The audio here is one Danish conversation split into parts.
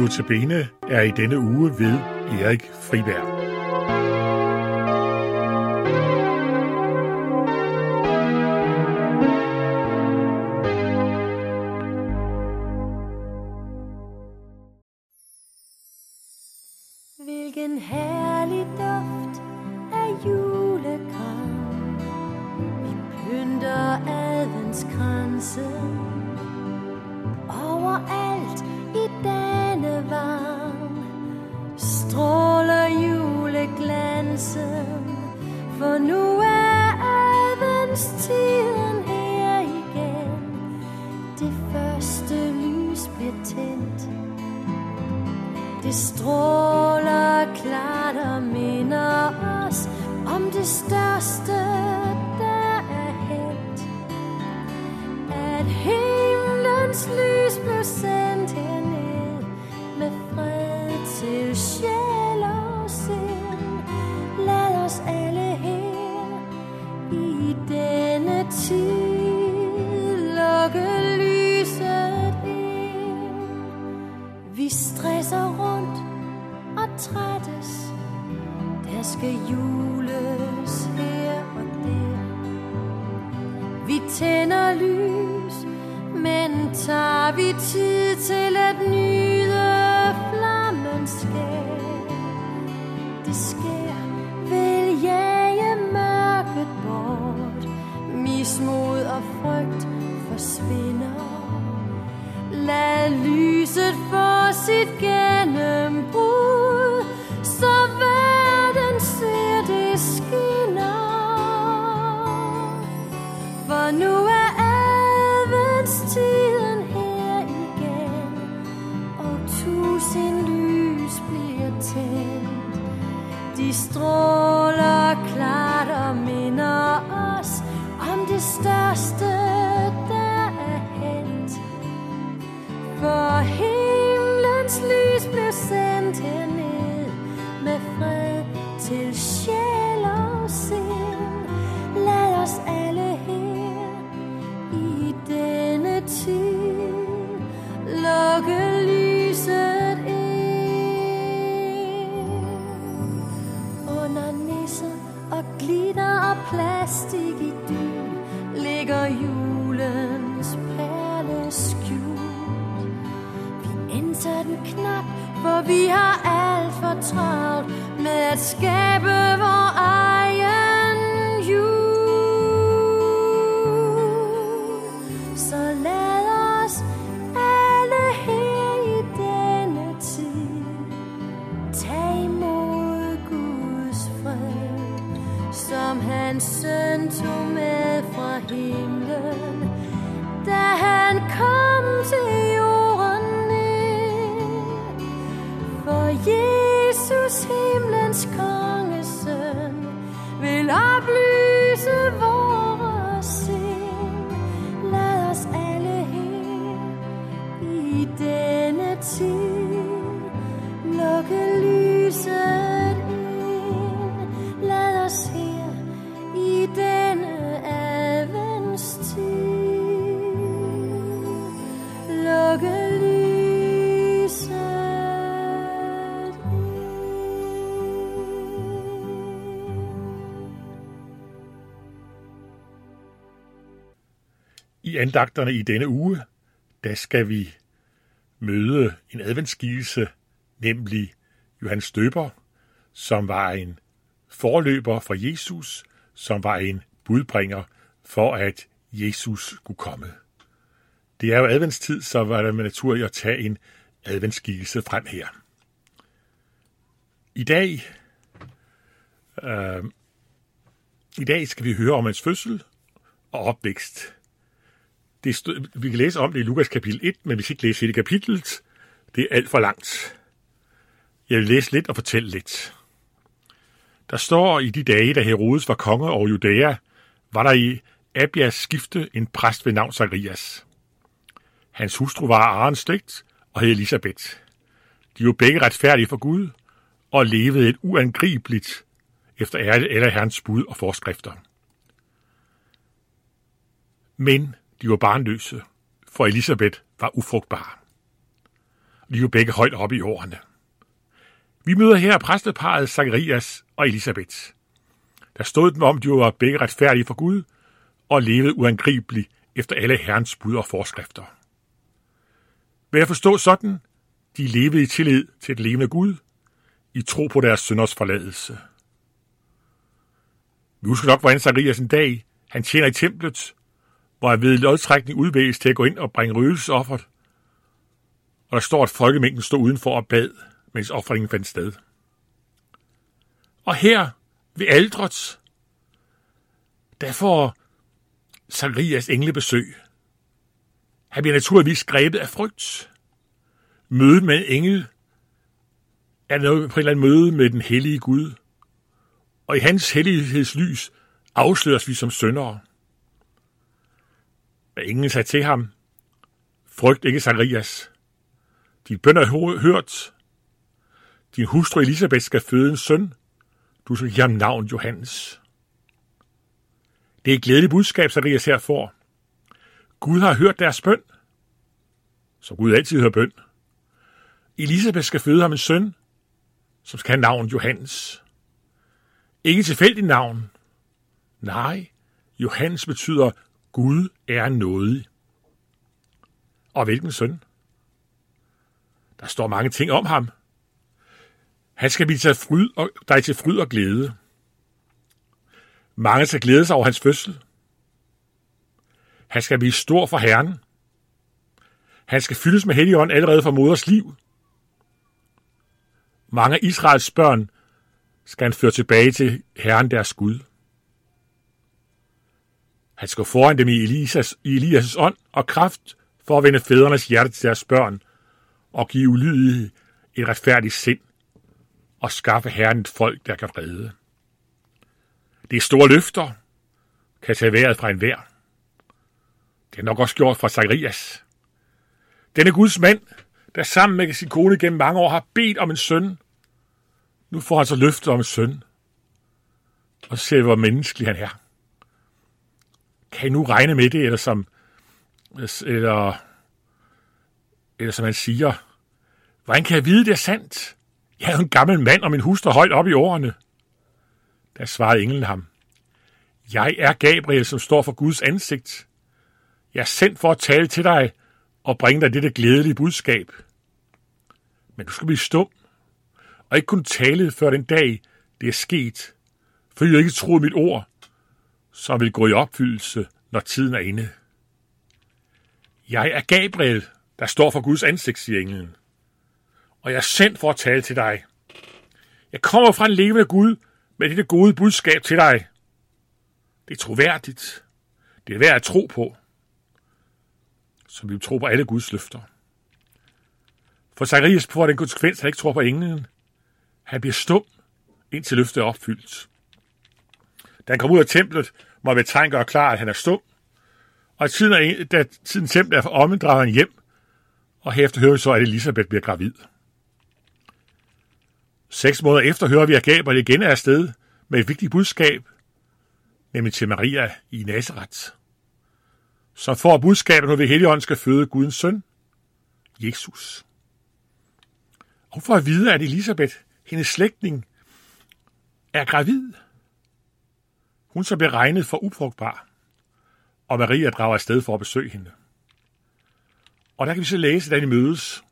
Notabene er i denne uge ved Erik Friberg. Hvilken herlig duft af julekram, vi pynter adventskranse overalt i denne varm, stråler juleglansen, for nu er adventstiden her igen, det første lys bliver tændt, det stråler klart og minder os om det største, der er hent. At himlens lys blev sendt herned med fred til sjæl og sind. Lad os alle her i denne tid lukke lyset ind. Vi stresser rundt og trættes, der skal jules her og der. Vi tænder lys, men tager vi tid til at nyde flammens skær? Det skær vil jage mørket bort, mismod og frygt forsvinder. Lad lyset få sit gennembrud, så verden ser det skinner, for nu er adventstiden her igen, og tusind lys bliver tændt. De stråler klart og minder os om det største, der er hent. For himlens lys bliver sendt hen med fred til sjæl og sind. Lad os alle her i denne tid lukke lyset ind. Under nisser og glitter og plastik i dyb ligger julens perle skjult. Vi enter den knap, for vi har alt for travlt med at skabe vores egen jul. Så lad os alle her i denne tid tage imod Guds fred, som hans søn tog med fra himlen, da han kom til jorden. Jesus, himlens kongesøn, vil oplyse vores sind. Lad os alle her i denne tid lukke lyset ind. Lad os her i denne adventstid lukke lyset. I andagterne i denne uge, der skal vi møde en adventsskikkelse, nemlig Johannes Døber, som var en forløber for Jesus, som var en budbringer for, at Jesus skulle komme. Det er jo adventstid, så var det naturligt at tage en adventsskikkelse frem her. I dag skal vi høre om hans fødsel og opvækst. Vi kan læse om det i Lukas kapitel 1, men vi skal ikke læse hele kapitlet. Det er alt for langt. Jeg vil læse lidt og fortælle lidt. Der står, i de dage, da Herodes var konge over Judæa, var der i Abias skifte en præst ved navn Zacharias. Hans hustru var af Arons slægt og hed Elisabeth. De var begge retfærdige for Gud og levede et uangribeligt efter alle Herrens bud og forskrifter. Men de var barnløse, for Elisabeth var ufrugtbar. lige begge højt oppe i årene. Vi møder her præsteparet Zacharias og Elisabeth. Der stod dem om, de var begge retfærdige for Gud og levede uangribeligt efter alle Herrens bud og forskrifter. Ved at forstå sådan, de levede i tillid til et levende Gud, i tro på deres synders forladelse. Vi husker nok, hvordan Zacharias en dag, han tjener i templet, hvor han ved lodtrækning udvælges til at gå ind og bringe røgelsesofferet, og der står, at folkemængden stod udenfor og bad, mens offringen fandt sted. Og her ved alteret, der får Zacharias englebesøg. Han bliver naturligvis grebet af frygt. Mødet med en engel er noget på en eller anden møde med den hellige Gud, og i hans hellighedslys afsløres vi som syndere. Men englen sagde til ham, frygt ikke, Zacharias. Din bøn er hørt. Din hustru Elisabeth skal føde en søn. Du skal give ham navn Johannes. Det er et glædeligt budskab, Zacharias her får. Gud har hørt deres bøn, som Gud altid hører bøn. Elisabeth skal føde ham en søn, som skal have navn Johannes. Ikke tilfældigt navn. Nej, Johannes betyder, Gud er nådig. Og hvilken søn? Der står mange ting om ham. Han skal blive dig til fryd og glæde. Mange skal glæde sig over hans fødsel. Han skal blive stor for Herren. Han skal fyldes med Helligånd allerede fra moders liv. Mange af Israels børn skal han føre tilbage til Herren deres Gud. Han skal foran dem i Elias' ånd og kraft for at vende fædrenes hjerte til deres børn og give ulydige et retfærdigt sind og skaffe Herren et folk, der kan redde. Det er store løfter, kan tage vejret fra enhver. Det er nok også gjort fra Zacharias. Denne Guds mand, der sammen med sin kone gennem mange år har bedt om en søn, nu får han så løftet om en søn, og så ser vi, hvor menneskelig han er. Kan I nu regne med det, eller som han siger? Hvordan kan jeg vide, det er sandt? Jeg er en gammel mand, og min hustru højt op i årene. Der svarede englen ham. Jeg er Gabriel, som står for Guds ansigt. Jeg er sendt for at tale til dig og bringe dig dette glædelige budskab. Men du skal blive stum og ikke kunne tale før den dag, det er sket, for I ikke troede mit ord, som vil gå i opfyldelse, når tiden er inde. Jeg er Gabriel, der står for Guds ansigt, siger englen, og jeg er sendt for at tale til dig. Jeg kommer fra en levende Gud med dette gode budskab til dig. Det er troværdigt. Det er værd at tro på. Så vi tror på alle Guds løfter. For Zacharias får den konsekvens, at han ikke tror på englen. Han bliver stum, indtil løftet er opfyldt. Da han kommer ud af templet, må Betræn gøre klar, at han er stum. Og da tiden templet er for omme, drager han hjem. Og herefter hører vi så, at Elisabeth bliver gravid. 6 måneder efter hører vi, at Gabriel igen er afsted med et vigtigt budskab, nemlig til Maria i Nazareth, som får budskabet, at hun ved Helligånden skal føde Guds søn, Jesus. Og for at vide, at Elisabeth, hendes slægtning, er gravid. Hun så bliver regnet for ufrugtbar, og Maria drager afsted for at besøge hende. Og der kan vi så læse, da de mødes.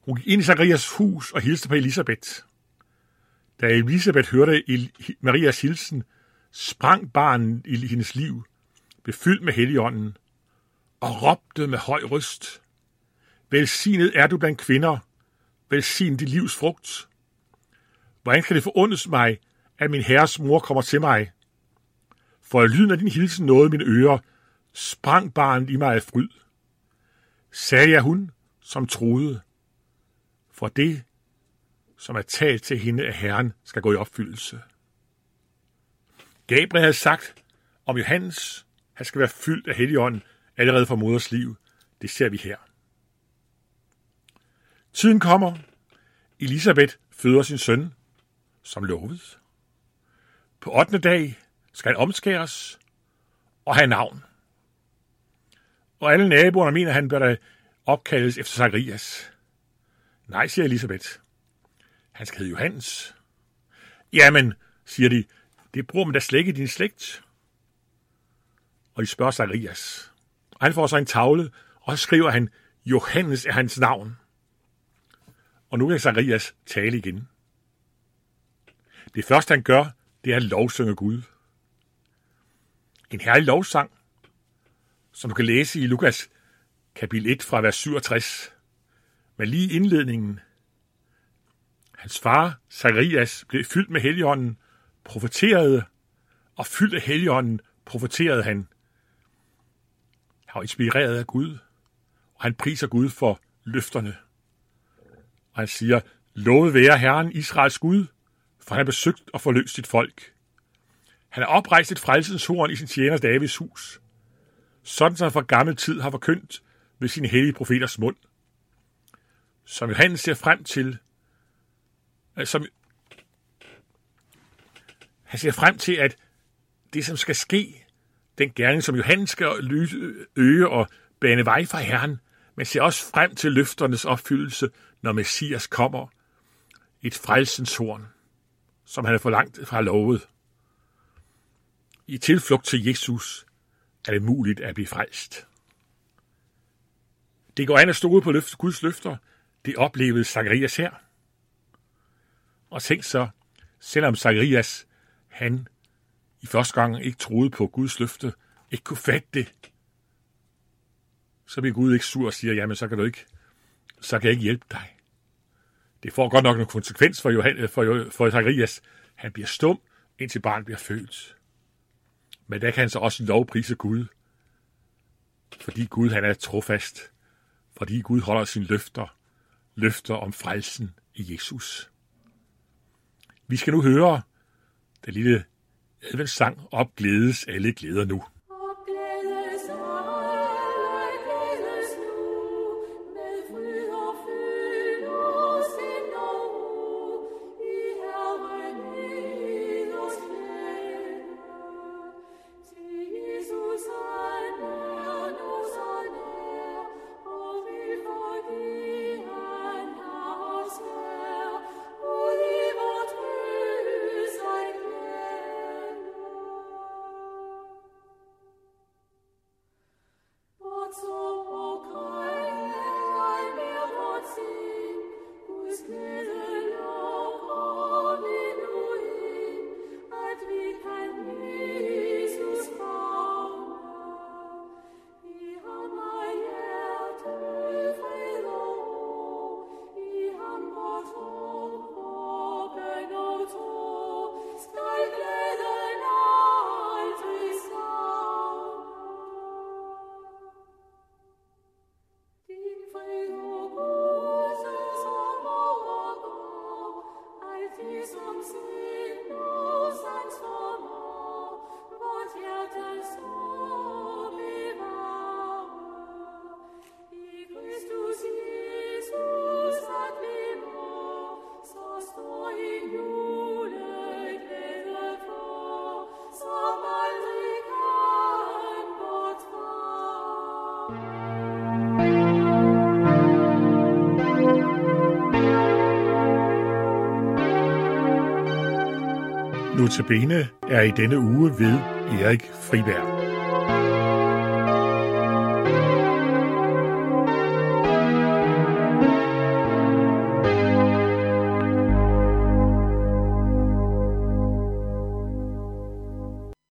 Hun gik ind i Zacharias hus og hilste på Elisabeth. Da Elisabeth hørte Marias hilsen, sprang barnet i hendes liv, blev fyldt med Helligånden, og råbte med høj røst, velsignet er du blandt kvinder, velsignet dit livs frugt. Hvordan kan det forundes mig, at min herres mor kommer til mig? For lyden af din hilsen nåede mine ører, sprang barnet i mig af fryd. Sagde jeg hun, som troede, for det, som er talt til hende af Herren, skal gå i opfyldelse. Gabriel havde sagt om Johannes, han skal være fyldt af Helligånden allerede fra moders liv. Det ser vi her. Tiden kommer. Elisabeth føder sin søn, som lovet. På 8. dag skal han omskæres og have navn. Og alle naboerne mener, at han bør opkaldes efter Zacharias. Nej, siger Elisabeth. Han skal hedde Johannes. Jamen, siger de, det bruger man da slet ikke i din slægt. Og de spørger Zacharias. Og han får så en tavle, og så skriver han, Johannes er hans navn. Og nu kan Zacharias tale igen. Det første, han gør, det er at lovsynge Gud. En herlig lovsang, som du kan læse i Lukas kapitel 1 fra vers 67. Men lige i indledningen, hans far, Zacharias, blev fyldt med Helligånden, profeterede, og fyldt af Helligånden profeterede han. Han var inspireret af Gud, og han priser Gud for løfterne. Og han siger, lovet være Herren Israels Gud, for han har besøgt og forløst sit folk. Han har oprejst et frelsens horn i sin tjener Davids hus, sådan som han fra gammel tid har forkyndt ved sine hellige profeters mund. Som Johannes ser frem til, at det, som skal ske, den gerning, som Johannes skal øge og bane vej for Herren, men ser også frem til løfternes opfyldelse, når Messias kommer. Et frelsens horn, som han er forlangt fra lovet. I tilflugt til Jesus er det muligt at blive frelst. Det går an at stå ud på Guds løfter. Det oplevede Zacharias her. Og tænk så, selvom Zacharias, han i første gang ikke troede på Guds løfte, ikke kunne fatte det, så bliver Gud ikke sur og siger, jamen så kan jeg ikke hjælpe dig. Det får godt nok nogle konsekvens for Zacharias. Han bliver stum, indtil barnet bliver født. Men der kan han så også lovprise Gud, fordi Gud han er trofast, fordi Gud holder sine løfter om frelsen i Jesus. Vi skal nu høre den lille adventssang, Op glædes alle glæder nu. Notabene er i denne uge ved Erik Friberg.